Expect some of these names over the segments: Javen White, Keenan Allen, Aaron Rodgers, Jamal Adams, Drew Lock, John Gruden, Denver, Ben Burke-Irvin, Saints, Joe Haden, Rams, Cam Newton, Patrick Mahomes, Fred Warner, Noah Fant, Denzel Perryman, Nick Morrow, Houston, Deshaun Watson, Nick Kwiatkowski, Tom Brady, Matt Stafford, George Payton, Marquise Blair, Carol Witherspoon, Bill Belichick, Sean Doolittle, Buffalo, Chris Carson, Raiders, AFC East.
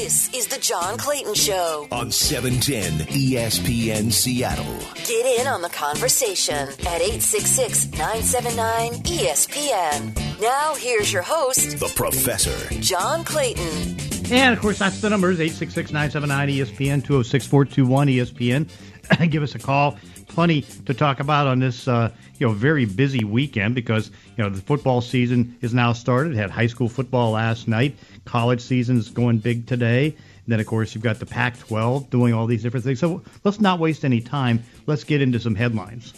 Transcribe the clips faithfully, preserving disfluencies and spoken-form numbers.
This is the John Clayton Show on seven ten E S P N Seattle. Get in on the conversation at eight six six, nine seven nine, E S P N. Now here's your host, the Professor, John Clayton. And, of course, that's the numbers, eight six six, nine seven nine, E S P N, two oh six, four two one, E S P N. Give us a call. Plenty to talk about on this, uh, you know, very busy weekend because, you know, the football season is now started. Had high school football last night. College season's going big today. And then, of course, you've got the Pac twelve doing all these different things. So let's not waste any time. Let's get into some headlines.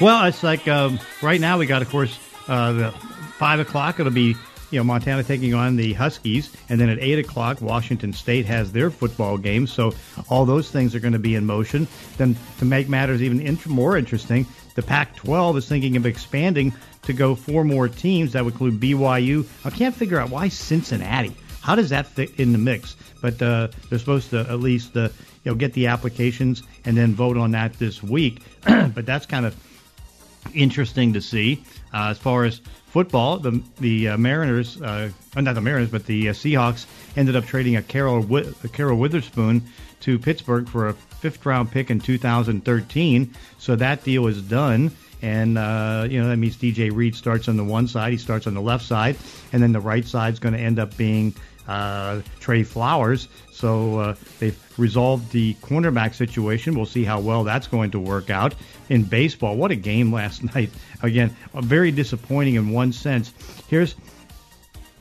Well, it's like um, right now we got, of course, uh, the five o'clock. It'll be, you know, Montana taking on the Huskies, and then at eight o'clock, Washington State has their football game, so all those things are going to be in motion. Then, to make matters even int- more interesting, the Pac twelve is thinking of expanding to go four more teams. That would include B Y U. I can't figure out why Cincinnati. How does that fit in the mix? But uh, they're supposed to at least uh, you know, get the applications and then vote on that this week. But that's kind of interesting to see. Uh, as far as football, the the uh, Mariners, uh, not the Mariners, but the uh, Seahawks ended up trading a Carol Wi- a Carol Witherspoon to Pittsburgh for a fifth round pick in two thousand thirteen. So that deal is done, and uh, you know that means D J Reed starts on the one side, he starts on the left side, and then the right side's going to end up being uh, Tre Flowers. So uh, they've resolved the cornerback situation. We'll see how well that's going to work out. In baseball, what a game last night. Again, very disappointing in one sense. Here's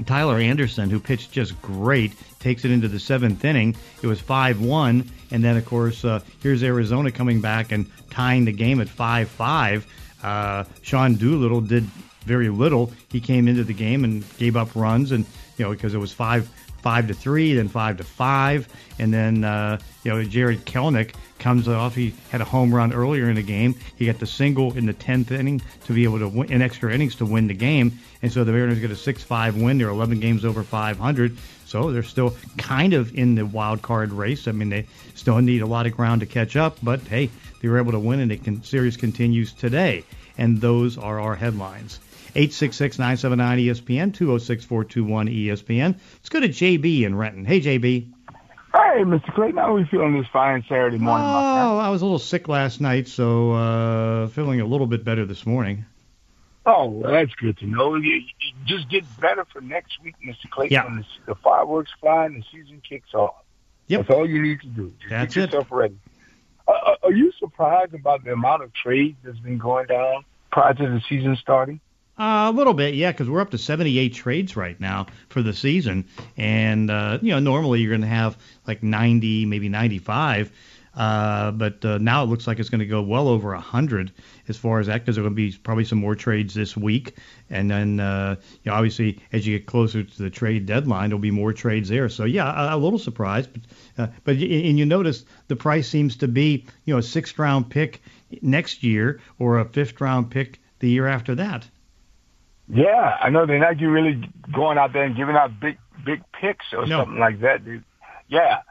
Tyler Anderson, who pitched just great, takes it into the seventh inning. It was five one. And then, of course, uh, here's Arizona coming back and tying the game at five five. Uh, Sean Doolittle did very little. He came into the game and gave up runs, and you know, because it was five five to three, then five to five, and then uh, you know Jared Kelenic comes off. He had a home run earlier in the game. He got the single in the tenth inning to be able to win in extra innings to win the game, and so the Mariners get a six five win. They're eleven games over five hundred, so they're still kind of in the wild card race. I mean, they still need a lot of ground to catch up, but hey, they were able to win, and the con- series continues today. And those are our headlines. eight six six, nine seven nine, E S P N, two oh six, four two one, E S P N. Let's go to J B in Renton. Hey, J B. Hey, Mister Clayton. How are we feeling this fine Saturday morning? Oh, I was a little sick last night, so uh, feeling a little bit better this morning. Oh, well, that's good to know. You, you just get better for next week, Mister Clayton. Yeah. When the, the fireworks fly and the season kicks off. Yep. That's all you need to do. Just that's get yourself it. ready. Uh, are you surprised about the amount of trade that's been going down prior to the season starting? Uh, a little bit, yeah, because we're up to seventy-eight trades right now for the season. And, uh, you know, normally you're going to have like ninety, maybe ninety-five. Uh, but uh, now it looks like it's going to go well over one hundred as far as that, because there will be probably some more trades this week. And then, uh, you know, obviously, as you get closer to the trade deadline, there'll be more trades there. So, yeah, a, a little surprised. But, uh, but and you notice the price seems to be, you know, a sixth-round pick next year or a fifth-round pick the year after that. Yeah, I know they're not really going out there and giving out big big picks or no. something like that. Dude. Yeah.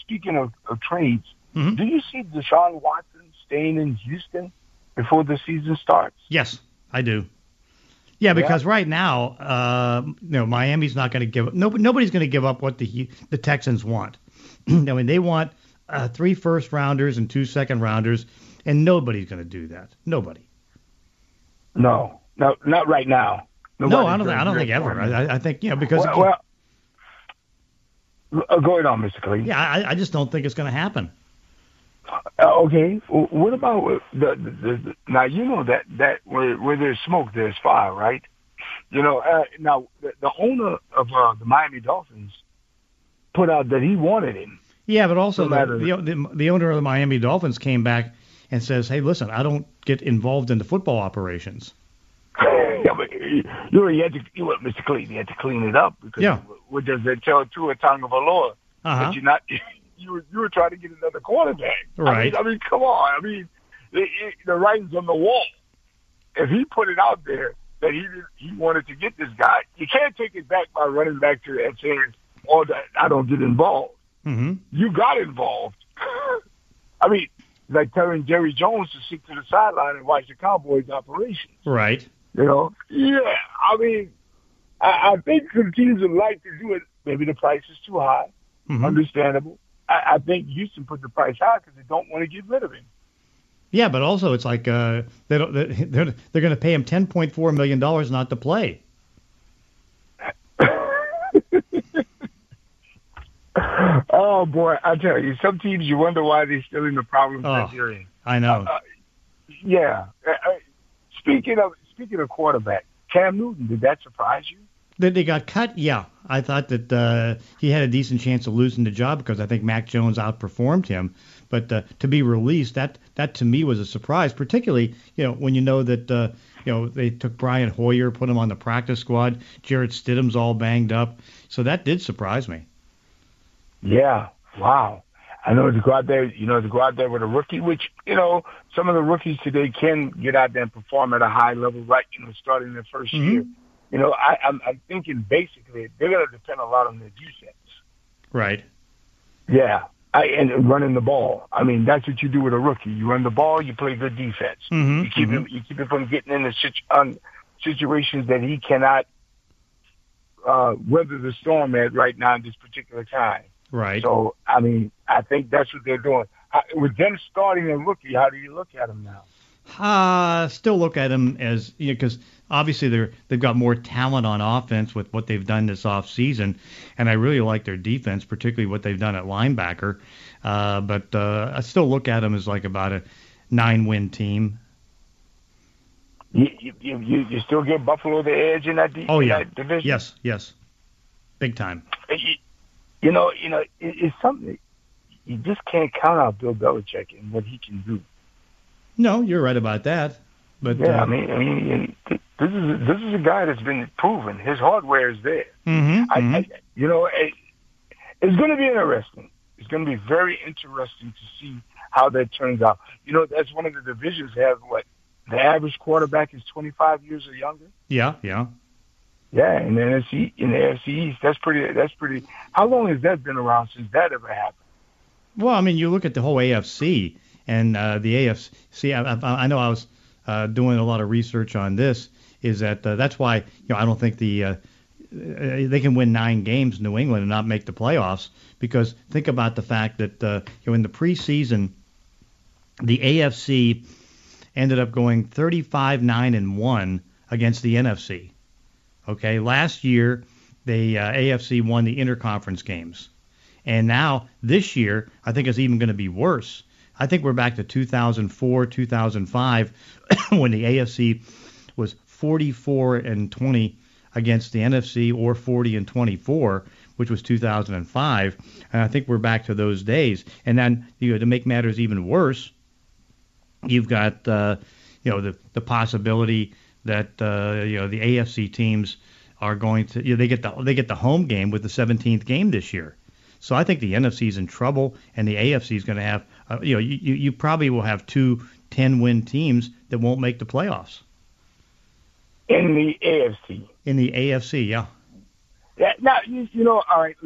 Speaking of, of trades, mm-hmm. do you see Deshaun Watson staying in Houston before the season starts? Yes, I do. Yeah, because yeah. right now, uh, you know, Miami's not going to give up. No, nobody's going to give up what the the Texans want. I mean, they want uh, three first rounders and two second rounders, and nobody's going to do that. Nobody. No, no, not right now. Nobody no, I don't. I don't think ever. I, I think you know because. Well, well, Go on, Mister Clayton. Yeah, I, I just don't think it's going to happen. Uh, okay. What about the, the, the, the now? You know that that where, where there's smoke, there's fire, right? You know. Uh, now the, the owner of uh, the Miami Dolphins put out that he wanted him. Yeah, but also no the, the, the the owner of the Miami Dolphins came back and says, "Hey, listen, I don't get involved in the football operations." Yeah, but you know, you had to, you know, Mister Clayton, you had to clean it up because. Yeah. What does that tell Tua Tagovailoa? Uh-huh. That you're not, you were you were trying to get another quarterback. Right. I mean, I mean come on. I mean, the, the writing's on the wall. If he put it out there that he he wanted to get this guy, you can't take it back by running back to that saying, "Oh, that I don't get involved." Mm-hmm. You got involved. I mean, like telling Jerry Jones to sit to the sideline and watch the Cowboys' operations. Right. You know. Yeah. I mean. I, I think some teams would like to do it. Maybe the price is too high. Mm-hmm. Understandable. I, I think Houston put the price high because they don't want to get rid of him. Yeah, but also it's like uh, they don't, they're they're going to pay him ten point four million dollars not to play. Oh, boy, I tell you, some teams you wonder why they're still in the problems oh, that they're in. I know. Uh, yeah. Uh, speaking of speaking of quarterback, Cam Newton, did that surprise you? That they got cut? Yeah. I thought that uh, he had a decent chance of losing the job because I think Mac Jones outperformed him. But uh, to be released, that, that to me was a surprise, particularly, you know, when you know that, uh, you know, they took Brian Hoyer, put him on the practice squad. Jarrett Stidham's all banged up. So that did surprise me. Yeah, wow. I know to go out there, you know, to go out there with a rookie, which, you know, some of the rookies today can get out there and perform at a high level, right, you know, starting their first mm-hmm. year. You know, I, I'm, I'm thinking basically they're going to depend a lot on their defense. Right. Yeah, I, and running the ball. I mean, that's what you do with a rookie. You run the ball, you play good defense. Mm-hmm. You keep mm-hmm. him, you keep him from getting into situ- um, situations that he cannot uh, weather the storm at right now at this particular time. Right. So, I mean, I think that's what they're doing. I, with them starting a rookie, how do you look at him now? Uh, still look at him as, you know, because obviously they're, they've got more talent on offense with what they've done this offseason, and I really like their defense, particularly what they've done at linebacker. Uh, but uh, I still look at him as like about a nine-win team. You, you, you, you still give Buffalo the edge in that, de- oh, yeah. in that division? Yes, yes. Big time. You, You know, you know, it, it's something you just can't count out Bill Belichick and what he can do. No, you're right about that. But yeah, uh, I mean, I mean, this is this is a guy that's been proven. His hardware is there. Mm-hmm, I, mm-hmm. I, you know, it, it's going to be interesting. It's going to be very interesting to see how that turns out. You know, that's one of the divisions that have what the average quarterback is twenty-five years or younger. Yeah, yeah. Yeah, in the N F C, in the A F C East, that's pretty. That's pretty. How long has that been around since that ever happened? Well, I mean, you look at the whole A F C and uh, the A F C. I, I, I know I was uh, doing a lot of research on this. Is that uh, that's why, you know, I don't think the uh, they can win nine games in New England and not make the playoffs, because think about the fact that uh, you know, in the preseason, the A F C ended up going thirty-five nine and one against the N F C. Okay, last year, the uh, A F C won the interconference games. And now, this year, I think it's even going to be worse. I think we're back to two thousand four, two thousand five, when the A F C was forty-four and twenty against the N F C, or forty and twenty-four, which was two thousand five. And I think we're back to those days. And then, you know, to make matters even worse, you've got, uh, you know, the, the possibility that uh, you know, the A F C teams are going to, you know, they get the they get the home game with the seventeenth game this year. So I think the N F C is in trouble, and the A F C is going to have uh, you know you, you probably will have two ten-win teams that won't make the playoffs. In the A F C. In the A F C, yeah. Yeah. Now you, you know, all right,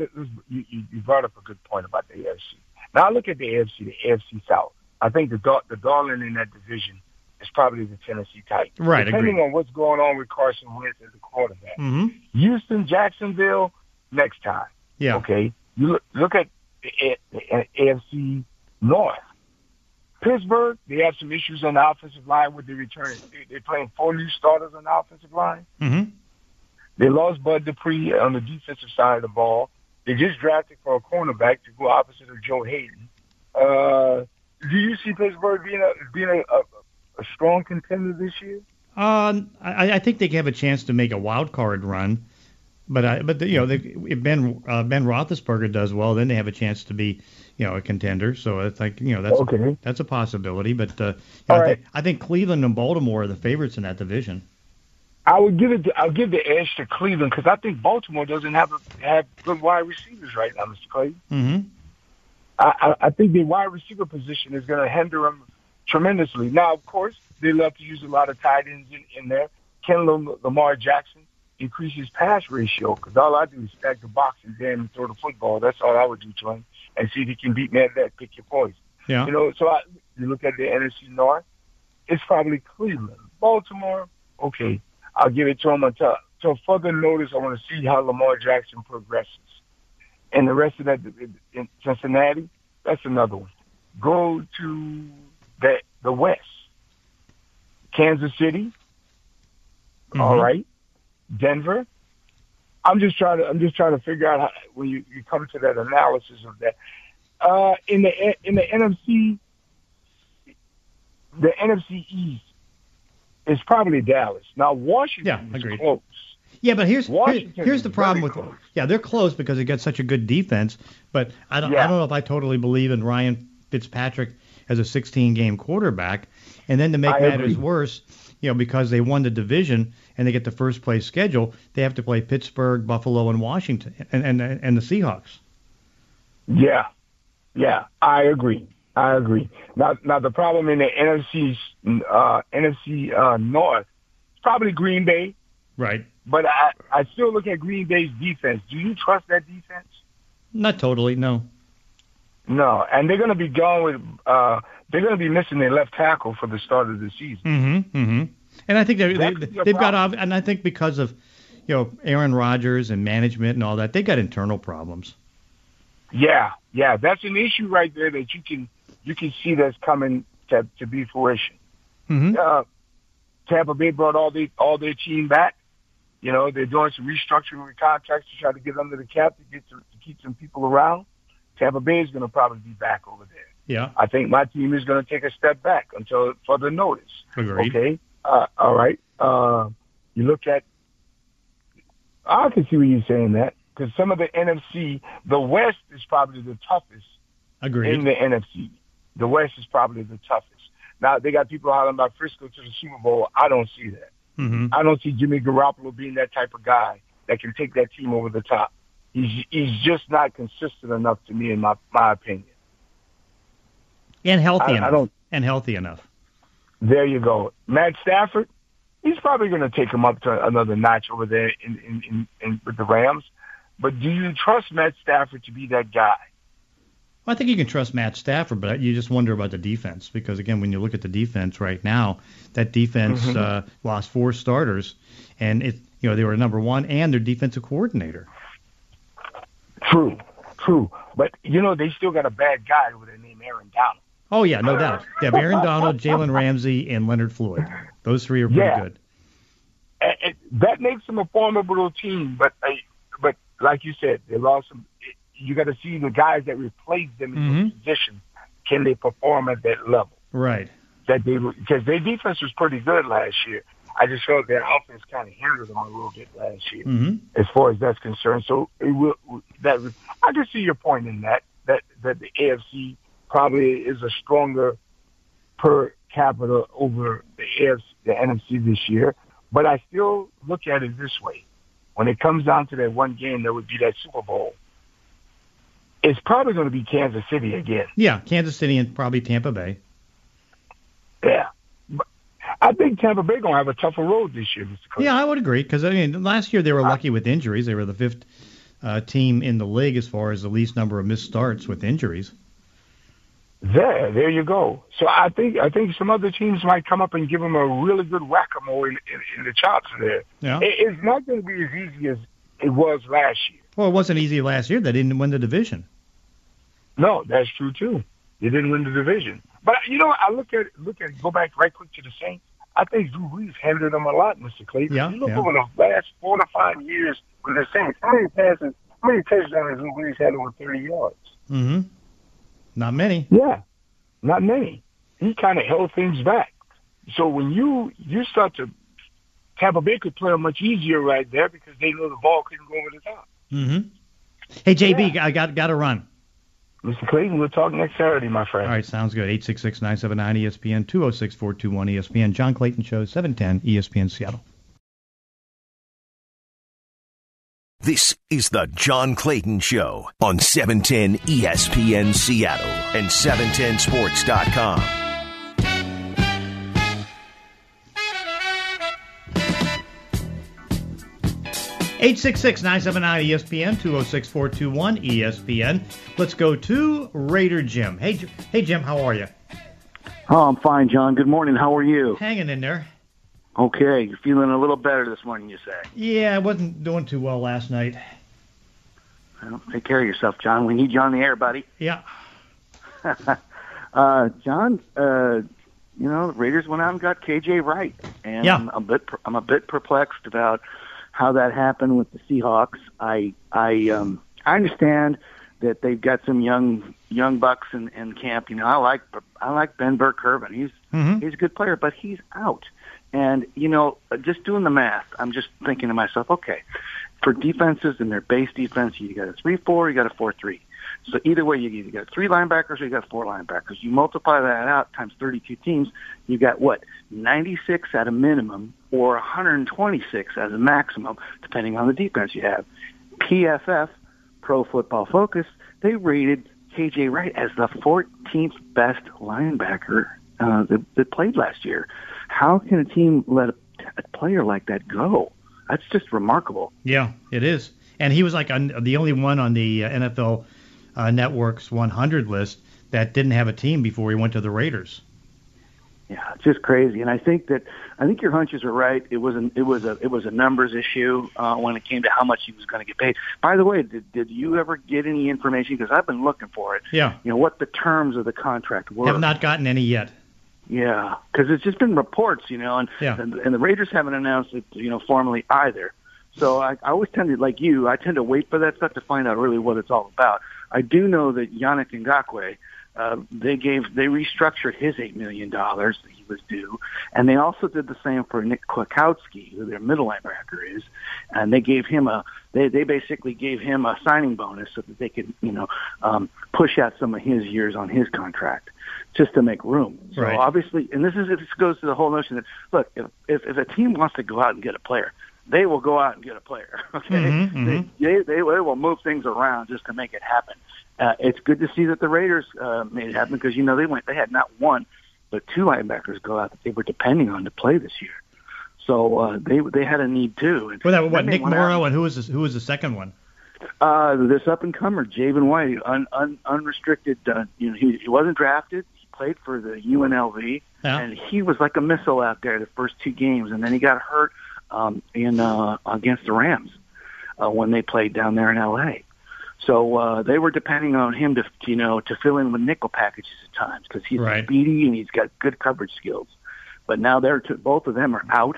you, you brought up a good point about the A F C. Now I look at the A F C, the A F C South. I think the the darling in that division. It's probably the Tennessee Titans. Right, depending agreed. on what's going on with Carson Wentz as a quarterback. Mm-hmm. Houston, Jacksonville, next time. Yeah. Okay. You look, look at the, the A F C North. Pittsburgh, they have some issues on the offensive line with the return. They, they're playing four new starters on the offensive line. Mm-hmm. They lost Bud Dupree on the defensive side of the ball. They just drafted for a cornerback to go opposite of Joe Haden. Uh, do you see Pittsburgh being a being a, a a strong contender this year? Um, I, I think they have a chance to make a wild card run, but I, but the, you know, they, if Ben uh, Ben Roethlisberger does well, then they have a chance to be, you know, a contender. So it's like, you know, that's okay. a, that's a possibility. But uh, I, right. think, I think Cleveland and Baltimore are the favorites in that division. I would give it. To, I'll give the edge to Cleveland because I think Baltimore doesn't have a, have good wide receivers right now, Mister Clayton. Mm-hmm. I, I, I think the wide receiver position is going to hinder them tremendously. Now, of course, they love to use a lot of tight ends in, in there. Can Lamar Jackson increase his pass ratio? Because all I do is stack the box and damn throw the football. That's all I would do to him, and see if he can beat me at that. Pick your poison. Yeah. You know, so I, you look at the N F C North, it's probably Cleveland. Baltimore, okay, I'll give it to him until, So further notice, I want to see how Lamar Jackson progresses. And the rest of that in Cincinnati, that's another one. Go to the, the West. Kansas City. Mm-hmm. All right. Denver. I'm just trying to I'm just trying to figure out how, when you, you come to that analysis of that. Uh, in the in the N F C, the N F C East is probably Dallas. Now Washington yeah, is close. Yeah, but here's here, here's the problem with close. Yeah, they're close because they got such a good defense. But I don't yeah. I don't know if I totally believe in Ryan Fitzpatrick as a sixteen game quarterback. And then to make I matters agree. worse, you know, because they won the division and they get the first place schedule, they have to play Pittsburgh, Buffalo, and Washington, and and, and the Seahawks. Yeah, yeah, I agree. I agree. Now, now the problem in the N F C uh, N F C uh, North is probably Green Bay. Right. But I, I still look at Green Bay's defense. Do you trust that defense? Not totally, no. No, and they're going to be gone with uh, they're going to be missing their left tackle for the start of the season. Mm-hmm. Mm-hmm. And I think they, they've got, and I think because of, you know, Aaron Rodgers and management and all that, they got internal problems. Yeah, yeah, that's an issue right there that you can you can see that's coming to, to be fruition. Mm-hmm. Uh, Tampa Bay brought all the all their team back. You know, they're doing some restructuring with contracts to try to get under the cap to get to, to keep some people around. Tampa Bay is going to probably be back over there. Yeah, I think my team is going to take a step back until further notice. Agreed. Okay, uh, all right. Uh, you look at, I can see where you're saying that because some of the N F C, the West is probably the toughest. Agreed. In the N F C, the West is probably the toughest. Now they got people out about Frisco to the Super Bowl. I don't see that. Mm-hmm. I don't see Jimmy Garoppolo being that type of guy that can take that team over the top. He's he's just not consistent enough to me, in my, my opinion. And healthy I, enough. I don't, and healthy enough. There you go. Matt Stafford, he's probably going to take him up to another notch over there in, in, in, in with the Rams. But do you trust Matt Stafford to be that guy? Well, I think you can trust Matt Stafford, but you just wonder about the defense because, again, when you look at the defense right now, that defense mm-hmm. uh, lost four starters, and it you know they were number one and their defensive coordinator. True, true. But, you know, they still got a bad guy with a name Aaron Donald. Oh, yeah, no doubt. They have Aaron Donald, Jalen Ramsey, and Leonard Floyd. Those three are pretty yeah. good. And, and that makes them a formidable team. But, uh, but like you said, they lost some. You got to see the guys that replaced them in mm-hmm. the position. Can they perform at that level? Right. That they because their defense was pretty good last year. I just felt their offense kind of hindered them a little bit last year, mm-hmm. as far as that's concerned. So it will, that I can see your point in that, that that the A F C probably is a stronger per capita over the A F C, the N F C this year. But I still look at it this way: when it comes down to that one game, that would be that Super Bowl. It's probably going to be Kansas City again. Yeah, Kansas City and probably Tampa Bay. Yeah. I think Tampa Bay going to have a tougher road this year, Mister Coach. Yeah, I would agree because, I mean, last year they were lucky with injuries. They were the fifth uh, team in the league as far as the least number of missed starts with injuries. There, there you go. So I think I think some other teams might come up and give them a really good whack-a-mole in, in, in the chops there. Yeah. It, it's not going to be as easy as it was last year. Well, it wasn't easy last year. They didn't win the division. No, that's true, too. They didn't win the division. But, you know, I look at look at go back right quick to the Saints. I think Drew Brees handled them a lot, Mister Clayton. Yeah, you look yeah. over the last four to five years with the Saints, how many passes, how many touchdowns Drew Brees had over thirty yards? Mm-hmm. Not many. Yeah, not many. He kind of held things back. So when you, you start to – Tampa Bay could play them much easier right there because they know the ball couldn't go over the top. Mm-hmm. Hey, J B, yeah. I got got to run. Mister Clayton, we'll talk next Saturday, my friend. All right, sounds good. eight six six, nine seven nine, E S P N, two oh six, four two one, E S P N. John Clayton Show, seven ten, E S P N Seattle. This is the John Clayton Show on seven ten E S P N Seattle and seven ten sports dot com. eight six six, nine seven nine, E S P N, two oh six, four two one, E S P N. Let's go to Raider Jim. Hey, hey Jim, how are you? Oh, I'm fine, John. Good morning. How are you? Hanging in there. Okay, you're feeling a little better this morning, you say? Yeah, I wasn't doing too well last night. Well, take care of yourself, John. We need you on the air, buddy. Yeah. uh, John, uh, you know, the Raiders went out and got K J. Wright, and yeah. I'm a bit I'm a bit perplexed about how that happened with the Seahawks. I I um I understand that they've got some young young bucks in, in camp. You know, I like I like Ben Burke-Irvin. He's mm-hmm. he's a good player, but he's out. And, you know, just doing the math, I'm just thinking to myself, okay, for defenses and their base defense, you got a three four, you got a four three. So either way, you either got three linebackers or you got four linebackers. You multiply that out times thirty-two teams, you got what, ninety-six at a minimum or one hundred twenty-six as a maximum, depending on the defense you have. P F F, Pro Football Focus, they rated K J. Wright as the fourteenth best linebacker uh, that, that played last year. How can a team let a, a player like that go? That's just remarkable. Yeah, it is. And he was like a, the only one on the N F L uh, Network's one hundred list that didn't have a team before he went to the Raiders. Yeah, it's just crazy. And I think that I think your hunches are right. It was an, it was a it was a numbers issue uh, when it came to how much he was going to get paid. By the way, did, did you ever get any information? Because I've been looking for it. Yeah. You know what the terms of the contract were. Have not gotten any yet. Yeah, because it's just been reports, you know, and, yeah. and and the Raiders haven't announced it, you know, formally either. So I, I always tend to, like you, I tend to wait for that stuff to find out really what it's all about. I do know that Yannick Ngakoue, uh, they gave, they restructured his eight million dollars that he was due, and they also did the same for Nick Kwiatkowski, who their middle linebacker is, and they gave him a, they, they basically gave him a signing bonus so that they could, you know, um, push out some of his years on his contract, just to make room. So right. Obviously, and this is this goes to the whole notion that, look, if, if if a team wants to go out and get a player, they will go out and get a player. Okay, mm-hmm, they, mm-hmm. They, they they will move things around just to make it happen. Uh, it's good to see that the Raiders uh, made it happen because you know they went they had not one but two linebackers go out that they were depending on to play this year. So uh, they they had a need too. And well, that what Nick Morrow out. And who was this, who was the second one? Uh, this up and comer Javen White, un, un, unrestricted. Uh, you know, he, he wasn't drafted. Played for the U N L V, yeah. And he was like a missile out there the first two games, and then he got hurt um, in uh, against the Rams uh, when they played down there in L A So uh, they were depending on him to, you know, to fill in with nickel packages at times because he's right. speedy and he's got good coverage skills. But now they're t- both of them are out,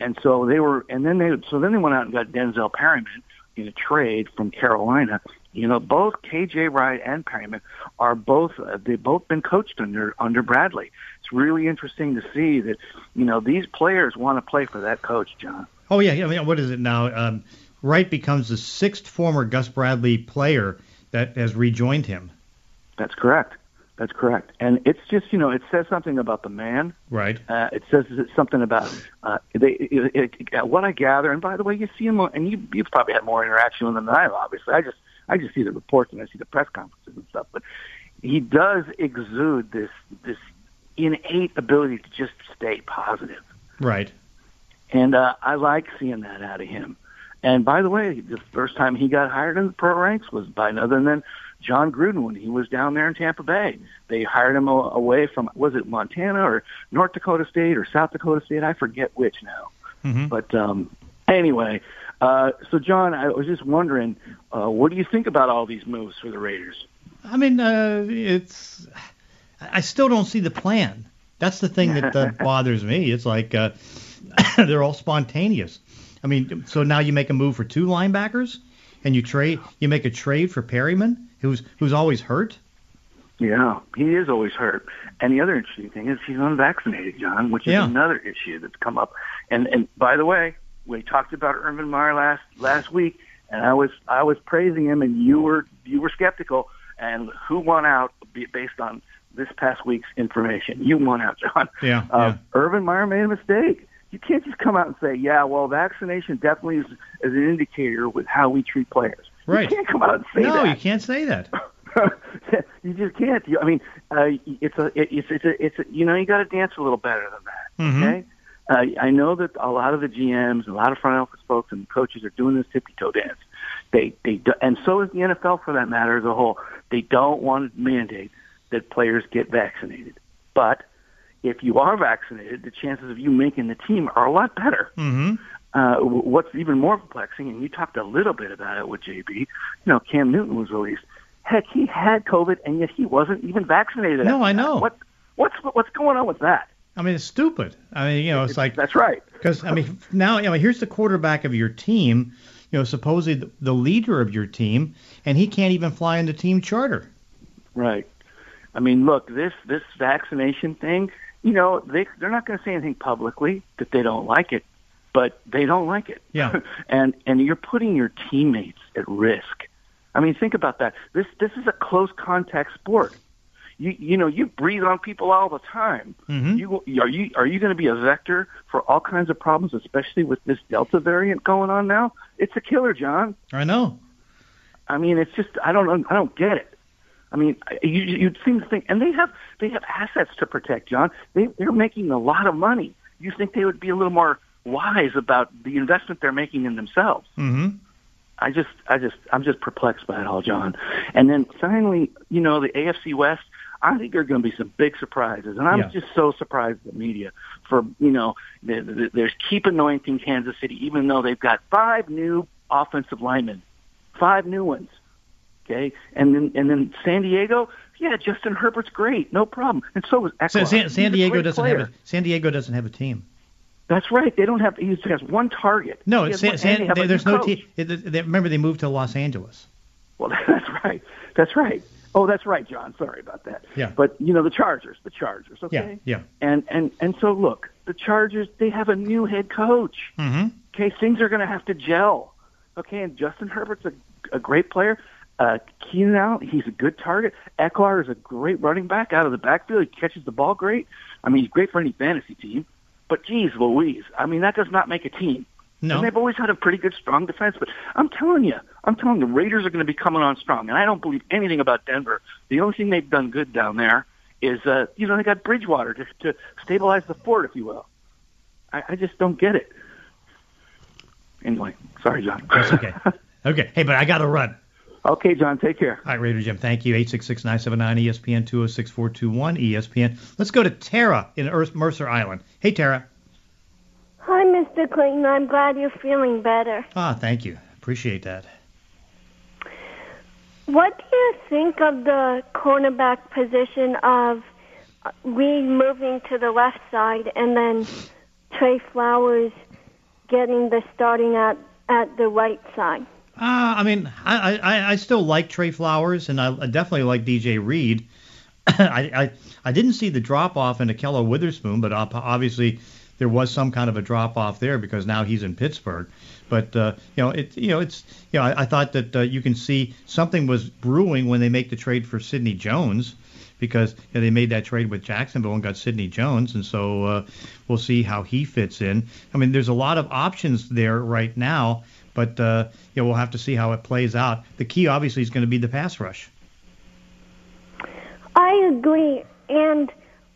and so they were, and then they so then they went out and got Denzel Perryman in a trade from Carolina. You know, both K J. Wright and Perryman are both uh, they've both been coached under under Bradley. It's really interesting to see that you know these players want to play for that coach, John. Oh yeah, yeah. I mean, what is it now? Um, Wright becomes the sixth former Gus Bradley player that has rejoined him. That's correct. That's correct. And it's just you know it says something about the man. Right. Uh, it says something about uh, they. It, it, it, what I gather, and by the way, you see him, and you you've probably had more interaction with him than I've. Obviously, I just. I just see the reports and I see the press conferences and stuff, but he does exude this this innate ability to just stay positive. Right. And uh, I like seeing that out of him. And by the way, the first time he got hired in the pro ranks was by none other than John Gruden when he was down there in Tampa Bay. They hired him away from, was it Montana or North Dakota State or South Dakota State? I forget which now. Mm-hmm. But um, anyway... Uh, so, John, I was just wondering, uh, what do you think about all these moves for the Raiders? I mean, uh, it's I still don't see the plan. That's the thing that, that bothers me. It's like uh, they're all spontaneous. I mean, so now you make a move for two linebackers, and you trade. You make a trade for Perryman, who's who's always hurt. Yeah, he is always hurt. And the other interesting thing is he's unvaccinated, John, which is yeah. another issue that's come up. And and by the way. We talked about Urban Meyer last last week, and I was I was praising him, and you were you were skeptical. And who won out based on this past week's information? You won out, John. Yeah. Uh, yeah. Urban Meyer made a mistake. You can't just come out and say, "Yeah, well, vaccination definitely is, is an indicator with how we treat players." Right. You can't come out and say no, that. No, you can't say that. You just can't. I mean, uh, it's a it, it's it's a, it's a, you know you got to dance a little better than that. Mm-hmm. Okay. Uh, I know that a lot of the G Ms, a lot of front office folks and coaches are doing this tippy-toe dance. They, they, do, and so is the N F L for that matter as a whole. They don't want to mandate that players get vaccinated. But if you are vaccinated, the chances of you making the team are a lot better. Mm-hmm. Uh, what's even more perplexing, and you talked a little bit about it with J B, you know, Cam Newton was released. Heck, he had COVID, and yet he wasn't even vaccinated. No, I know. What, what's what's going on with that? I mean, it's stupid. I mean, you know, it's, it's like... That's right. Because, I mean, now, you know, here's the quarterback of your team, you know, supposedly the, the leader of your team, and he can't even fly in the team charter. Right. I mean, look, this, this vaccination thing, you know, they, they're not going to say anything publicly that they don't like it, but they don't like it. Yeah. and and you're putting your teammates at risk. I mean, think about that. This this is a close contact sport. You you know, you breathe on people all the time. Mm-hmm. You are you are you going to be a vector for all kinds of problems, especially with this Delta variant going on now? It's a killer, John. I know. I mean, it's just I don't I don't get it. I mean, you, you'd seem to think, and they have they have assets to protect, John. They they're making a lot of money. You think they would be a little more wise about the investment they're making in themselves? Mm-hmm. I just I just I'm just perplexed by it all, John. And then finally, you know, the A F C West. I think there are going to be some big surprises, and I'm yeah. just so surprised at the media for, you know, they, they, they keep anointing Kansas City, even though they've got five new offensive linemen, five new ones. Okay, and then and then San Diego, yeah, Justin Herbert's great, no problem, and so is Eckler. So San, San Diego doesn't player. have a, San Diego doesn't have a team. That's right, they don't have. He just has one target. No, it's San, one, San, they, there's no team. They, they, remember, they moved to Los Angeles. Well, that's right. That's right. Oh, that's right, John. Sorry about that. Yeah. But, you know, the Chargers, the Chargers, okay? Yeah, yeah. And, and, and so, look, the Chargers, they have a new head coach. Mm-hmm. Okay, things are going to have to gel. Okay, and Justin Herbert's a, a great player. Uh, Keenan Allen, he's a good target. Eckler is a great running back out of the backfield. He catches the ball great. I mean, he's great for any fantasy team. But, geez, Louise, I mean, that does not make a team. No. And they've always had a pretty good, strong defense. But I'm telling you, I'm telling you, the Raiders are going to be coming on strong. And I don't believe anything about Denver. The only thing they've done good down there is, uh, you know, they got Bridgewater to, to stabilize the fort, if you will. I, I just don't get it. Anyway, sorry, John. That's okay. Okay. Hey, but I got to run. Okay, John, take care. All right, Raider Jim, thank you. eight six six, nine seven nine, E S P N, two oh six, four two one, E S P N. Let's go to Tara in Mercer Island. Hey, Tara. Hi, Mister Clayton. I'm glad you're feeling better. Ah, thank you. Appreciate that. What do you think of the cornerback position of Reed moving to the left side and then Tre Flowers getting the starting at, at the right side? Uh, I mean, I, I, I still like Tre Flowers, and I, I definitely like D J Reed. I, I I didn't see the drop-off into Carol Witherspoon, but obviously there was some kind of a drop-off there because now he's in Pittsburgh. But uh, you know, it you know it's you know I, I thought that uh, you can see something was brewing when they make the trade for Sidney Jones, because you know, they made that trade with Jacksonville and got Sidney Jones, and so uh, we'll see how he fits in. I mean, there's a lot of options there right now. But uh, you know, we'll have to see how it plays out. The key, obviously, is going to be the pass rush. I agree, and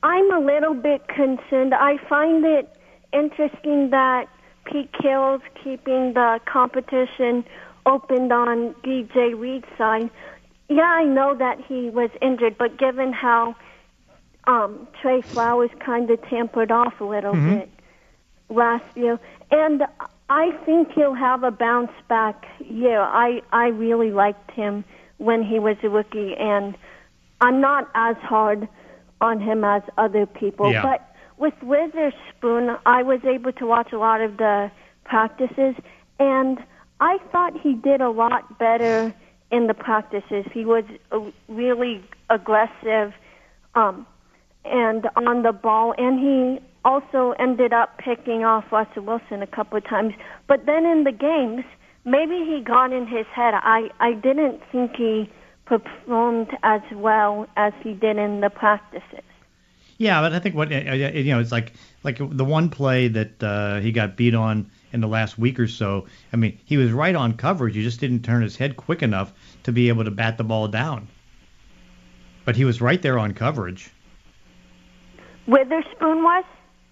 I'm a little bit concerned. I find it interesting that Pete Carroll's keeping the competition opened on D J Reed's side. Yeah, I know that he was injured, but given how um, Tre Flowers kind of tampered off a little mm-hmm. bit last year, and I think he'll have a bounce-back year. I, I really liked him when he was a rookie, and I'm not as hard on him as other people. Yeah. But with Witherspoon, I was able to watch a lot of the practices, and I thought he did a lot better in the practices. He was really aggressive um, and on the ball, and he also ended up picking off Russell Wilson a couple of times. But then in the games, maybe he got in his head. I, I didn't think he performed as well as he did in the practices. Yeah, but I think what, you know, it's like like the one play that uh, he got beat on in the last week or so. I mean, he was right on coverage. He just didn't turn his head quick enough to be able to bat the ball down. But he was right there on coverage. Witherspoon was?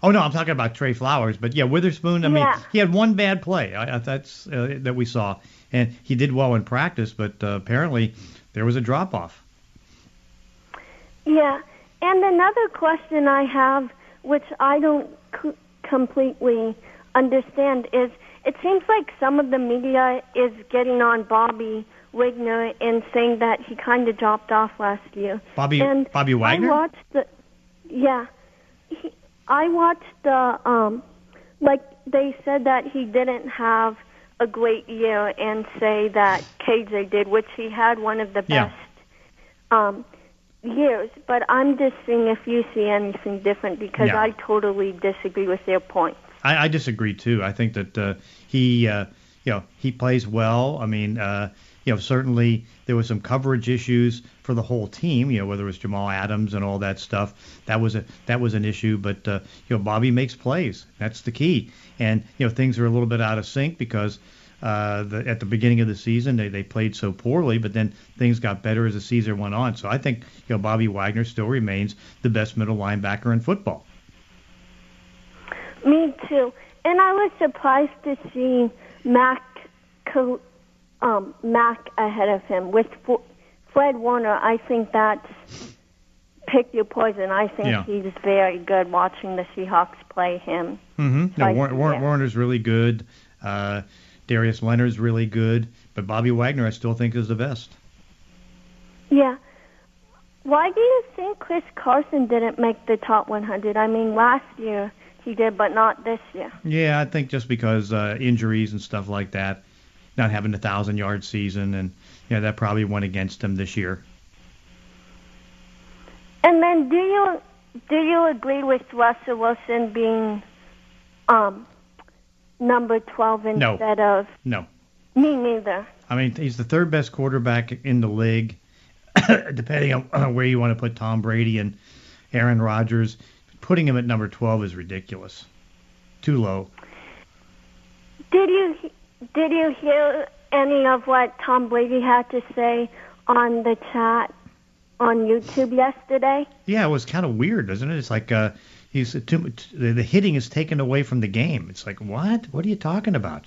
Oh, no, I'm talking about Tre Flowers. But, yeah, Witherspoon, I mean, yeah. he had one bad play I, I, that's uh, that we saw. And he did well in practice, but uh, apparently there was a drop-off. Yeah. And another question I have which I don't c- completely understand, is it seems like some of the media is getting on Bobby Wagner and saying that he kind of dropped off last year. Bobby and Bobby Wagner? I watched the, yeah. He, I watched the, um, like they said that he didn't have a great year and say that K J did, which he had one of the best yeah. um, years. But I'm just seeing if you see anything different because yeah. I totally disagree with their point. I, I disagree, too. I think that uh, he, uh, you know, he plays well. I mean, uh, you know, certainly there was some coverage issues for the whole team, you know, whether it was Jamal Adams and all that stuff. That was a that was an issue. But, uh, you know, Bobby makes plays. That's the key. And, you know, things are a little bit out of sync because uh, the, at the beginning of the season they, they played so poorly, but then things got better as the season went on. So I think, you know, Bobby Wagner still remains the best middle linebacker in football. Me too. And I was surprised to see Mac Co- Um, Mac ahead of him. With F- Fred Warner, I think that's pick your poison. I think yeah. he's very good watching the Seahawks play him. Mm-hmm. No, War- War- Warner's really good. Uh, Darius Leonard's really good. But Bobby Wagner, I still think, is the best. Yeah. Why do you think Chris Carson didn't make the top one hundred? I mean, last year he did, but not this year. Yeah, I think just because uh, injuries and stuff like that. Not having a thousand yard season, and you know that probably went against him this year. And then, do you do you agree with Russell Wilson being um, number twelve instead no. of no? Me neither. I mean, he's the third best quarterback in the league, depending on where you want to put Tom Brady and Aaron Rodgers. Putting him at number twelve is ridiculous. Too low. Did you? Did you hear any of what Tom Brady had to say on the chat on YouTube yesterday? Yeah, it was kind of weird, isn't it? It's like uh, he's too much, the hitting is taken away from the game. It's like, what? What are you talking about?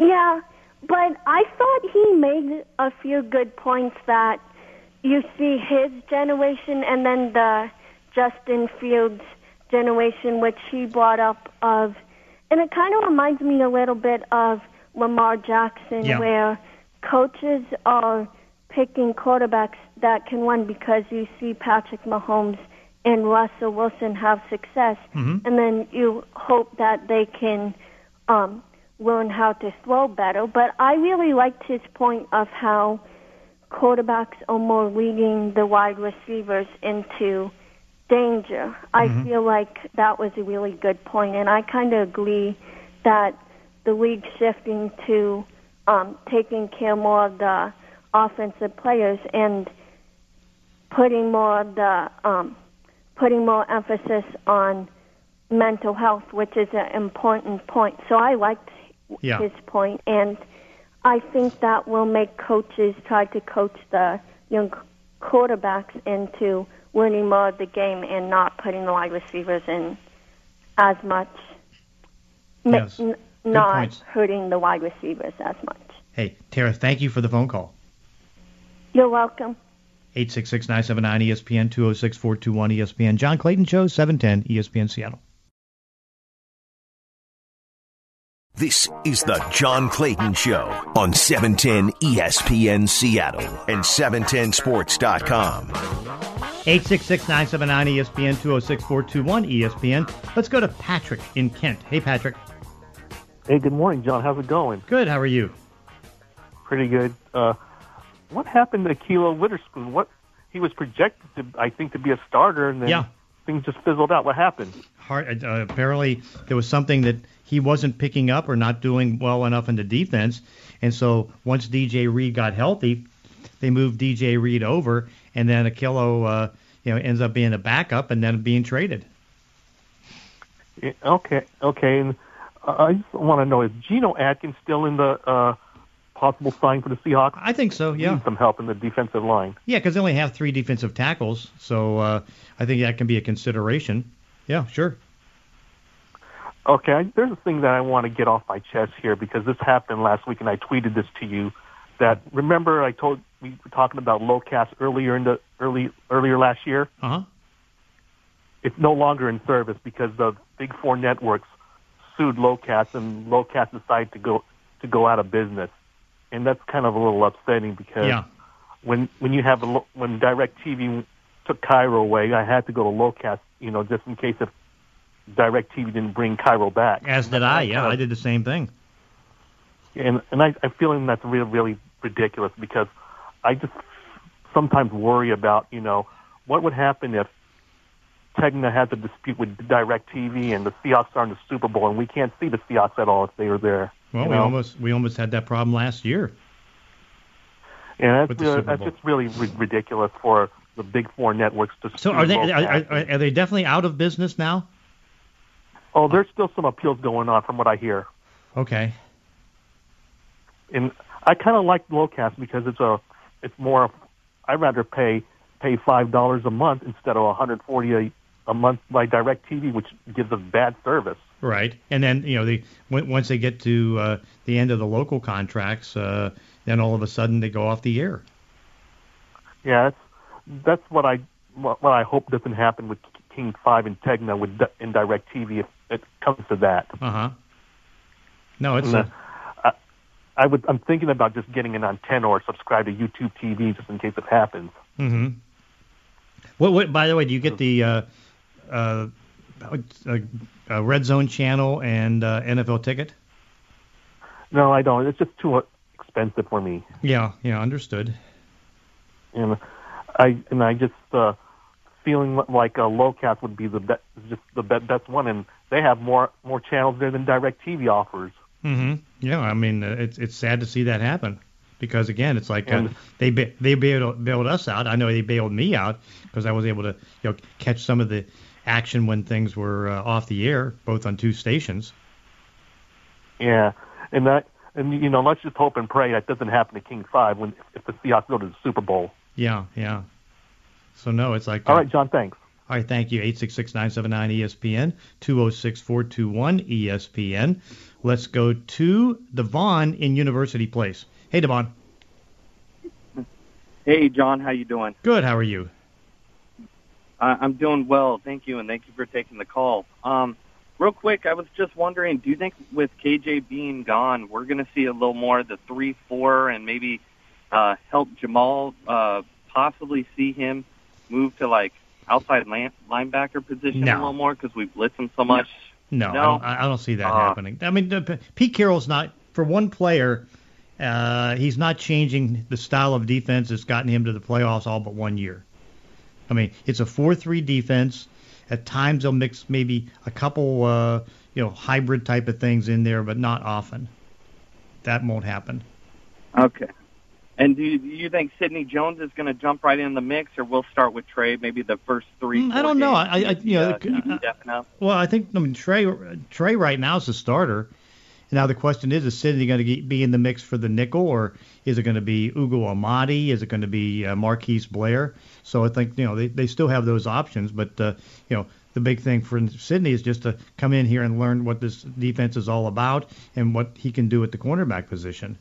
Yeah, but I thought he made a few good points that you see his generation and then the Justin Fields generation, which he brought up of. And it kind of reminds me a little bit of Lamar Jackson, yeah. where coaches are picking quarterbacks that can win because you see Patrick Mahomes and Russell Wilson have success, mm-hmm. and then you hope that they can um, learn how to throw better. But I really liked his point of how quarterbacks are more leading the wide receivers into danger. I mm-hmm. feel like that was a really good point, and I kind of agree that the league shifting to um, taking care more of the offensive players and putting more of the um, putting more emphasis on mental health, which is an important point. So I liked yeah. his point, and I think that will make coaches try to coach the young quarterbacks into winning more of the game and not putting the wide receivers in as much, yes. n- not points. hurting the wide receivers as much. Hey, Tara, thank you for the phone call. You're welcome. eight six six, nine seven nine, E S P N, two oh six, four two one, E S P N. John Clayton Show, seven ten, E S P N Seattle. This is the John Clayton Show on seven ten E S P N Seattle and seven ten sports dot com. eight six six, nine seven nine, E S P N, two oh six, four two one, E S P N. Let's go to Patrick in Kent. Hey, Patrick. Hey, good morning, John. How's it going? Good. How are you? Pretty good. Uh, what happened to Carol Witherspoon? What, he was projected, to, I think, to be a starter, and then yeah. things just fizzled out. What happened? Hard, uh, apparently, there was something that he wasn't picking up or not doing well enough in the defense. And so once D J Reed got healthy, they moved D J Reed over, and then Akilo, uh, you know, ends up being a backup and then being traded. Yeah, okay, okay. And uh, I just want to know, is Geno Atkins still in the uh, possible sign for the Seahawks? I think so, yeah. He needs some help in the defensive line. Yeah, because they only have three defensive tackles, so uh, I think that can be a consideration. Yeah, sure. Okay, I, there's a thing that I want to get off my chest here because this happened last week, and I tweeted this to you. That remember, I told we were talking about low caps earlier in the early earlier last year. Uh huh. it's no longer in service because the big four networks sued Locats, and Locats decided to go to go out of business, and that's kind of a little upsetting because yeah. when when you have a, when DirecTV took Cairo away, I had to go to Locats, you know, just in case if DirecTV didn't bring Cairo back. As did I. Yeah, kind of, I did the same thing. And and I, I'm feeling that's really really ridiculous because I just sometimes worry about, you know, what would happen if Tegna had the dispute with DirecTV and the Seahawks are in the Super Bowl and we can't see the Seahawks at all if they were there. Well, you know? we almost we almost had that problem last year. And that's, uh, that's just really r- ridiculous for the big four networks to. So are they are, are, are they definitely out of business now? Oh, there's still some appeals going on from what I hear. Okay. And I kind of like Locast because it's a it's more. I'd rather pay pay five dollars a month instead of one hundred forty dollars a month by DirecTV, which gives us bad service. Right, and then you know they once they get to uh, the end of the local contracts, uh, then all of a sudden they go off the air. Yeah, that's, that's what I what I hope doesn't happen with King Five and Tegna with in DirecTV if it comes to that. Uh huh. No, it's. A, I, I would. I'm thinking about just getting an antenna or subscribe to YouTube T V just in case it happens. Mm-hmm. What? What? By the way, do you get the uh, uh, uh, uh, Red Zone channel and uh, N F L Ticket? No, I don't. It's just too expensive for me. Yeah. Yeah. Understood. And I and I just uh, feeling like a Locast would be the best, just the best one, and they have more more channels there than DirecTV offers. Mm-hmm. Yeah. I mean, it's it's sad to see that happen. Because, again, it's like uh, they ba- they bailed, bailed us out. I know they bailed me out because I was able to you know, catch some of the action when things were uh, off the air, both on two stations. Yeah, and, that, and you know, let's just hope and pray that doesn't happen to King five when if the Seahawks go to the Super Bowl. Yeah, yeah. So, no, it's like... Uh, all right, John, thanks. All right, thank you. eight six six, nine seven nine, E S P N, two oh six, four two one, E S P N. Let's go to Devon in University Place. Hey, Devon. Hey, John. How you doing? Good. How are you? Uh, I'm doing well. Thank you, and thank you for taking the call. Um, real quick, I was just wondering, do you think with K J being gone, we're going to see a little more of the three four and maybe uh, help Jamal uh, possibly see him move to, like, outside line- linebacker position no. a little more because we blitz him so much? No, no? I, don't, I don't see that uh, happening. I mean, Pete Carroll's not, for one player... Uh, he's not changing the style of defense that's gotten him to the playoffs all but one year. I mean, it's a four three defense. At times they'll mix maybe a couple, uh, you know, hybrid type of things in there, but not often. That won't happen. Okay. And do you, do you think Sidney Jones is going to jump right in the mix, or we'll start with Tre maybe the first three? I don't know. I, I you know, uh, uh, well, I think I mean Tre Tre right now is the starter. Now the question is, is Sidney going to be in the mix for the nickel, or is it going to be Ugo Amadi? Is it going to be uh, Marquise Blair? So I think, you know, they, they still have those options. But, uh, you know, the big thing for Sidney is just to come in here and learn what this defense is all about and what he can do at the cornerback position.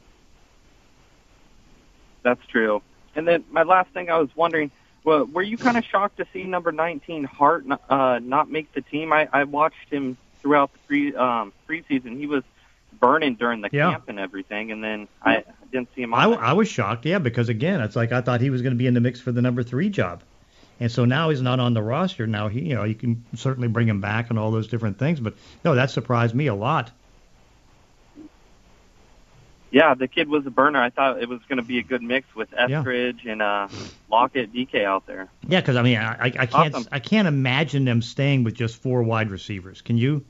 That's true. And then my last thing I was wondering, well, were you kind of shocked to see number nineteen Hart uh, not make the team? I, I watched him throughout the pre, um, preseason. He was burning during the yeah. camp and everything, and then I didn't see him on I, I was shocked, yeah, because, again, it's like I thought he was going to be in the mix for the number three job. And so now he's not on the roster. Now, he, you know, you can certainly bring him back and all those different things, but, no, that surprised me a lot. Yeah, the kid was a burner. I thought it was going to be a good mix with Eskridge yeah. and uh, Lockett, D K out there. Yeah, because, I mean, I, I, I can't awesome. I can't imagine them staying with just four wide receivers. Can you?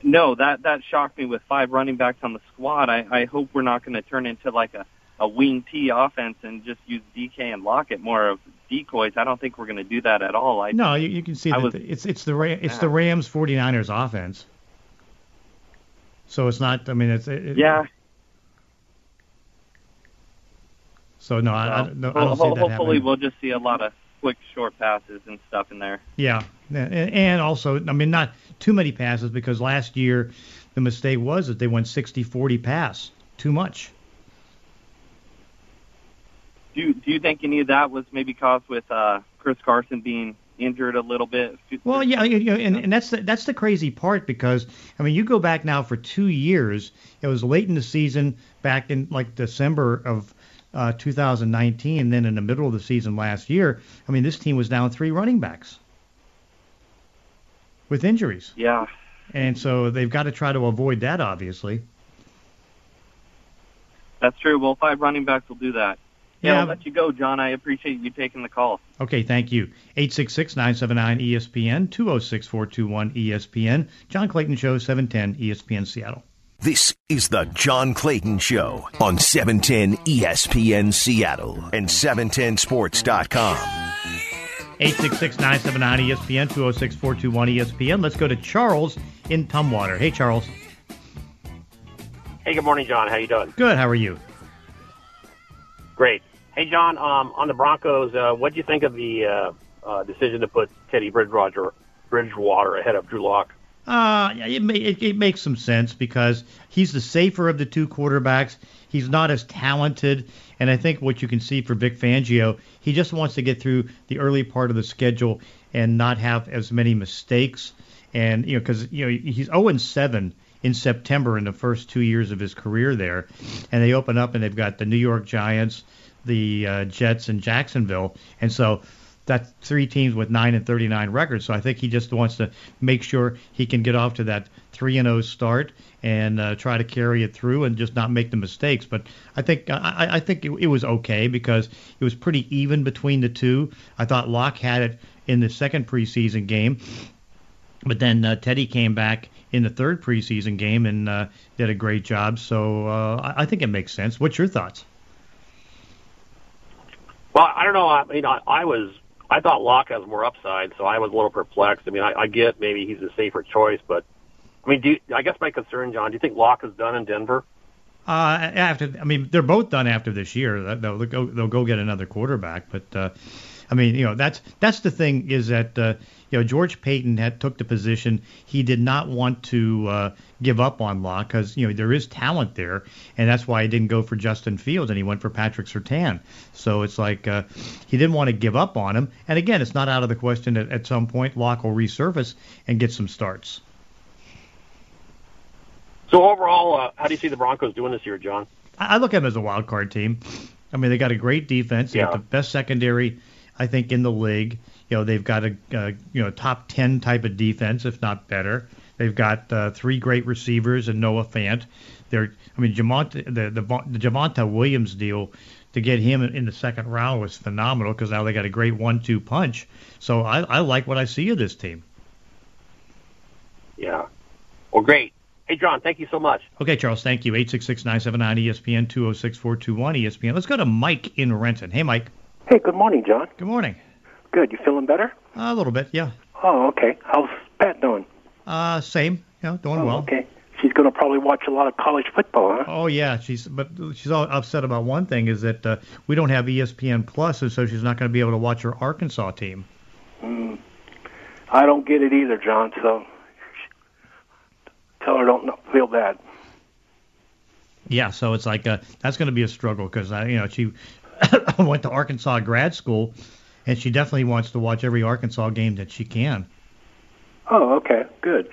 No, that, that shocked me with five running backs on the squad. I, I hope we're not going to turn into like a, a wing T offense and just use D K and Lockett more of decoys. I don't think we're going to do that at all. I, no, you, you can see that was, it's it's the it's yeah. the Rams 49ers offense. So it's not. I mean, it's it, yeah. So no, I, well, I, no, I don't ho- see that happening. Hopefully, we'll just see a lot of quick short passes and stuff in there. Yeah. And also, I mean, not too many passes because last year the mistake was that they went sixty forty pass. Too much. Do, do you think any of that was maybe caused with uh, Chris Carson being injured a little bit. Well, yeah, you know, and, and that's the, that's the crazy part, because, I mean, you go back now for two years. It was late in the season, back in like December of uh, two thousand nineteen, and then in the middle of the season last year, I mean, this team was down three running backs with injuries. Yeah. And so they've got to try to avoid that, obviously. That's true. Well, five running backs will do that. Yeah, yeah, I'll let you go, John. I appreciate you taking the call. Okay, thank you. eight six six, nine seven nine, E S P N, two oh six, four two one, E S P N. John Clayton Show, seven ten, E S P N Seattle. This is the John Clayton Show on seven ten E S P N Seattle and seven ten sports dot com. eight six six, nine seven nine, E S P N, two oh six, four two one, E S P N. Let's go to Charles in Tumwater. Hey, Charles. Hey, good morning, John. How you doing? Good. How are you? Great. Hey, John, um, on the Broncos, uh, what do you think of the uh, uh, decision to put Teddy Bridgewater, Bridgewater ahead of Drew Lock? Uh, it, it, it makes some sense because he's the safer of the two quarterbacks. He's not as talented. And I think what you can see for Vic Fangio, he just wants to get through the early part of the schedule and not have as many mistakes. And, you know, because, you know, he's oh and seven in September in the first two years of his career there. And they open up and they've got the New York Giants, the uh, Jets, and Jacksonville. And so that's three teams with nine and thirty-nine records. So I think he just wants to make sure he can get off to that three and oh start and uh, try to carry it through and just not make the mistakes. But I think I, I think it, it was okay because it was pretty even between the two. I thought Locke had it in the second preseason game. But then uh, Teddy came back in the third preseason game and uh, did a great job. So uh, I think it makes sense. What's your thoughts? Well, I don't know. I mean, I, I was I thought Locke has more upside, so I was a little perplexed. I mean, I, I get maybe he's a safer choice, but I mean, do you, I guess my concern, John, do you think Locke is done in Denver? Uh, after I mean, they're both done after this year. They'll go, they'll go get another quarterback, but. Uh, I mean, you know, that's that's the thing is that, uh, you know, George Payton had took the position. He did not want to uh, give up on Locke because, you know, there is talent there. And that's why he didn't go for Justin Fields and he went for Patrick Surtain. So it's like uh, he didn't want to give up on him. And again, it's not out of the question that at some point Locke will resurface and get some starts. So overall, uh, how do you see the Broncos doing this year, John? I, I look at them as a wild card team. I mean, they got a great defense. They yeah. got the best secondary, I think, in the league. You know, they've got a uh, you know top ten type of defense, if not better. They've got uh, three great receivers and Noah Fant. They're, I mean, Javonte, the, the, the Javonte Williams deal to get him in the second round was phenomenal because now they got a great one two punch. So I, I like what I see of this team. Yeah. Well, great. Hey, John, thank you so much. Okay, Charles, thank you. eight six six, nine seven nine, E S P N, two oh six, four two one, E S P N. Let's go to Mike in Renton. Hey, Mike. Hey, good morning, John. Good morning. Good. You feeling better? Uh, a little bit, yeah. Oh, okay. How's Pat doing? Uh, same. Yeah, doing oh, well. Okay. She's going to probably watch a lot of college football, huh? Oh, yeah. She's but she's all upset about one thing is that uh, we don't have E S P N Plus, and so she's not going to be able to watch her Arkansas team. Mm. I don't get it either, John. So tell her don't feel bad. Yeah. So it's like uh, that's going to be a struggle because I, you know, she. I went to Arkansas grad school, and she definitely wants to watch every Arkansas game that she can. Oh, okay, good.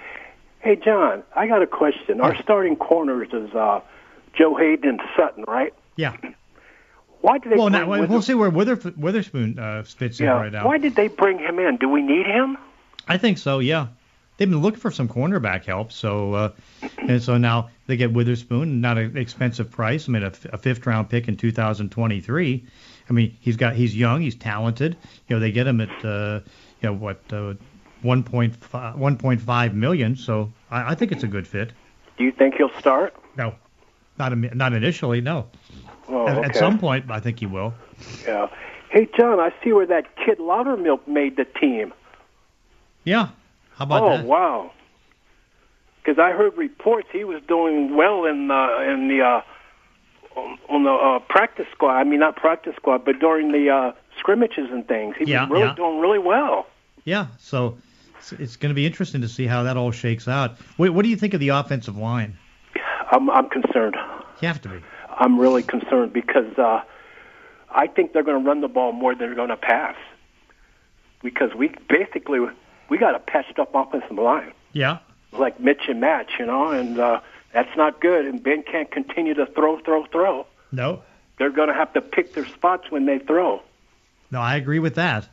Hey, John, I got a question. Our starting corners is uh, Joe Haden and Sutton, right? Yeah. Why did they? Well, now, we'll see where Witherf- Witherspoon uh, fits yeah. in right now. Why did they bring him in? Do we need him? I think so. Yeah, they've been looking for some cornerback help, so uh, and so now they get Witherspoon, not an expensive price. I mean, a, f- a fifth-round pick in two thousand twenty-three. I mean, he's got he's young, he's talented. You know, they get him at uh, you know what uh, one point five million. So I, I think it's a good fit. Do you think he'll start? No, not not initially. No. Oh, at, okay. at some point, I think he will. Yeah. Hey, John, I see where that kid Loudermilk made the team. Yeah. How about oh, that? Oh, wow. Because I heard reports he was doing well in the, in the uh, on the uh, practice squad. I mean, not practice squad, but during the uh, scrimmages and things. He yeah, was really yeah. doing really well. Yeah, so it's, it's going to be interesting to see how that all shakes out. Wait, what do you think of the offensive line? I'm, I'm concerned. You have to be. I'm really concerned because uh, I think they're going to run the ball more than they're going to pass. because we basically we got a patched up offensive line. Yeah, like Mitch and Match, you know, and uh, that's not good. And Ben can't continue to throw, throw, throw. No, they're going to have to pick their spots when they throw. No, I agree with that.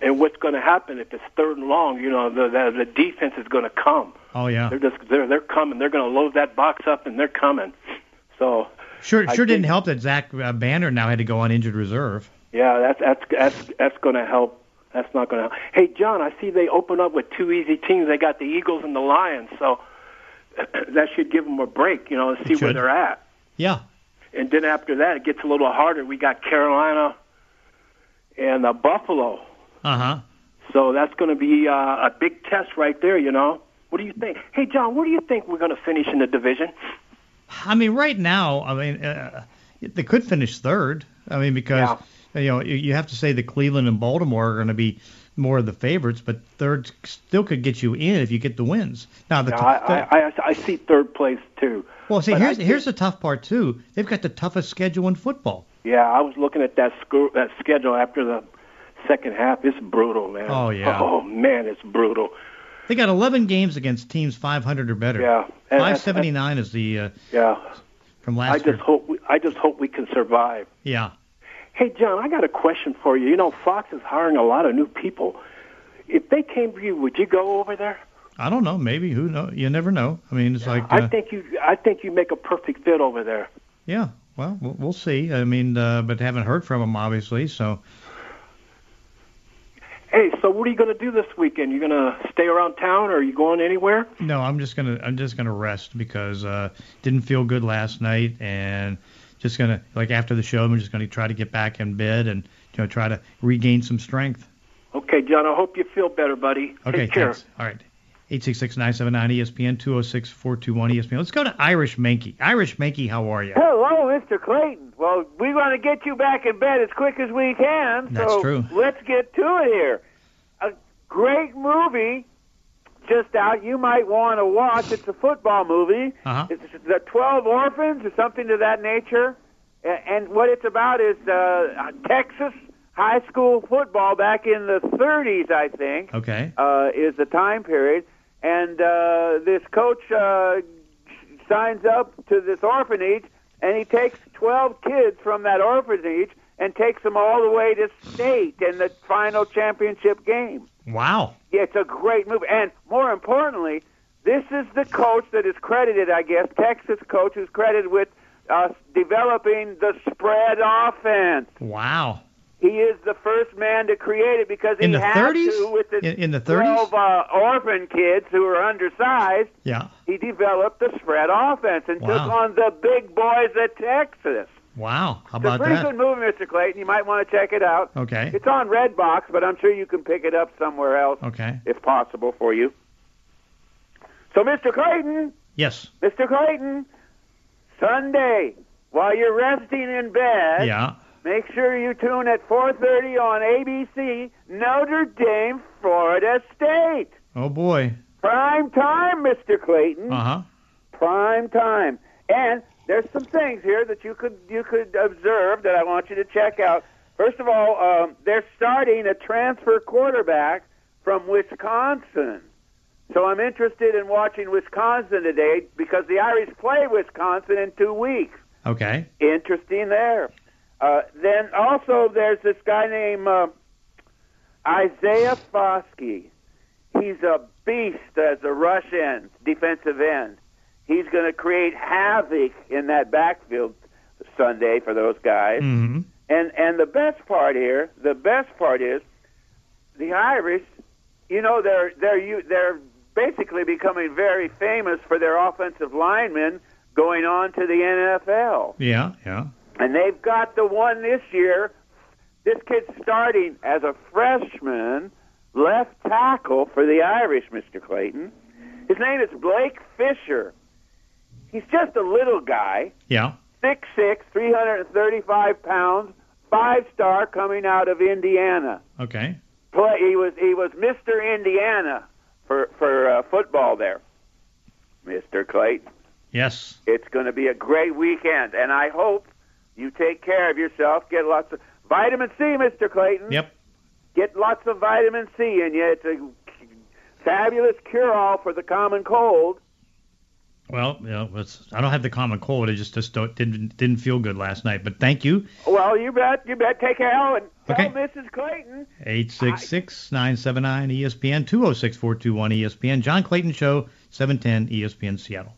And what's going to happen if it's third and long? You know, the the, the defense is going to come. Oh yeah, they're just they're they're coming. They're going to load that box up and they're coming. So sure, sure think, didn't help that Zach Banner now had to go on injured reserve. Yeah, that's that's that's that's going to help. That's not going to help. Hey, John, I see they open up with two easy teams. They got the Eagles and the Lions, so that should give them a break, you know, and see where they're at. Yeah. And then after that, it gets a little harder. We got Carolina and uh, Buffalo. Uh-huh. So that's going to be uh, a big test right there, you know. What do you think? Hey, John, where do you think we're going to finish in the division? I mean, right now, I mean, uh, they could finish third. I mean, because... Yeah. You know, you have to say that Cleveland and Baltimore are going to be more of the favorites, but third still could get you in if you get the wins. Now, the no, t- I, I, I see third place too. Well, see, here's think, here's the tough part too. They've got the toughest schedule in football. Yeah, I was looking at that school, that schedule after the second half. It's brutal, man. Oh yeah. Oh man, it's brutal. They got eleven games against teams five hundred or better. Yeah. five seventy-nine is the uh, yeah from last. I just year. hope we, I just hope we can survive. Yeah. Hey, John, I got a question for you. You know, Fox is hiring a lot of new people. If they came to you, would you go over there? I don't know. Maybe. Who knows? You never know. I mean, it's yeah, like... Uh, I think you I think you make a perfect fit over there. Yeah. Well, we'll see. I mean, uh, but haven't heard from them, obviously, so... Hey, so what are you going to do this weekend? You going to stay around town, or are you going anywhere? No, I'm just going to I'm just going to rest because uh didn't feel good last night, and... Just gonna like after the show, I'm just gonna try to get back in bed and you know try to regain some strength. Okay, John. I hope you feel better, buddy. Okay, Take care. Thanks. All right, eight six six nine seven nine E S P N two zero six four two one E S P N. Let's go to Irish Mankey. Irish Mankey, how are you? Hello, Mister Clayton. Well, we want to get you back in bed as quick as we can. That's so true. Let's get to it here. A great movie just out. You might want to watch. It's a football movie. Uh-huh. It's the twelve Orphans or something to that nature. And what it's about is uh, Texas high school football back in the thirties, I think. Okay. Uh, is the time period. And uh, this coach uh, signs up to this orphanage, and he takes twelve kids from that orphanage and takes them all the way to state in the final championship game. Wow. Yeah, it's a great movie. And more importantly, this is the coach that is credited, I guess, Texas coach who's credited with uh, developing the spread offense. Wow. He is the first man to create it because in he the had thirties? To with the, in, in the thirties? twelve uh, orphan kids who were undersized. Yeah. He developed the spread offense and wow. took on the big boys at Texas. Wow, how about that? It's a pretty that? good movie, Mister Clayton. You might want to check it out. Okay. It's on Redbox, but I'm sure you can pick it up somewhere else okay. if possible for you. So, Mister Clayton. Yes. Mister Clayton, Sunday, while you're resting in bed, yeah. make sure you tune at four thirty on A B C, Notre Dame, Florida State. Oh, boy. Prime time, Mister Clayton. Uh-huh. Prime time. And... There's some things here that you could you could observe that I want you to check out. First of all, um, they're starting a transfer quarterback from Wisconsin. So I'm interested in watching Wisconsin today because the Irish play Wisconsin in two weeks. Okay. Interesting there. Uh, then also there's this guy named uh, Isaiah Foskey. He's a beast as a rush end, defensive end. He's going to create havoc in that backfield Sunday for those guys. Mm-hmm. And and the best part here, the best part is the Irish, you know, they're they're they're basically becoming very famous for their offensive linemen going on to the N F L. Yeah, yeah. And they've got the one this year. This kid's starting as a freshman left tackle for the Irish, Mister Clayton. His name is Blake Fisher. He's just a little guy. Yeah. six foot six, three hundred thirty-five pounds, five-star coming out of Indiana. Okay. Play, he was he was Mister Indiana for for uh, football there. Mister Clayton. Yes. It's going to be a great weekend, and I hope you take care of yourself. Get lots of vitamin C, Mister Clayton. Yep. Get lots of vitamin C in you. It's a fabulous cure-all for the common cold. Well, you know, it's, I don't have the common cold. It just, just don't, didn't didn't feel good last night. But thank you. Well, you bet. You bet. Take care, Alan. Okay. Tell Missus Clayton. eight six six, nine seven nine, E S P N, two oh six, four two one, E S P N. John Clayton Show, seven ten, E S P N, Seattle.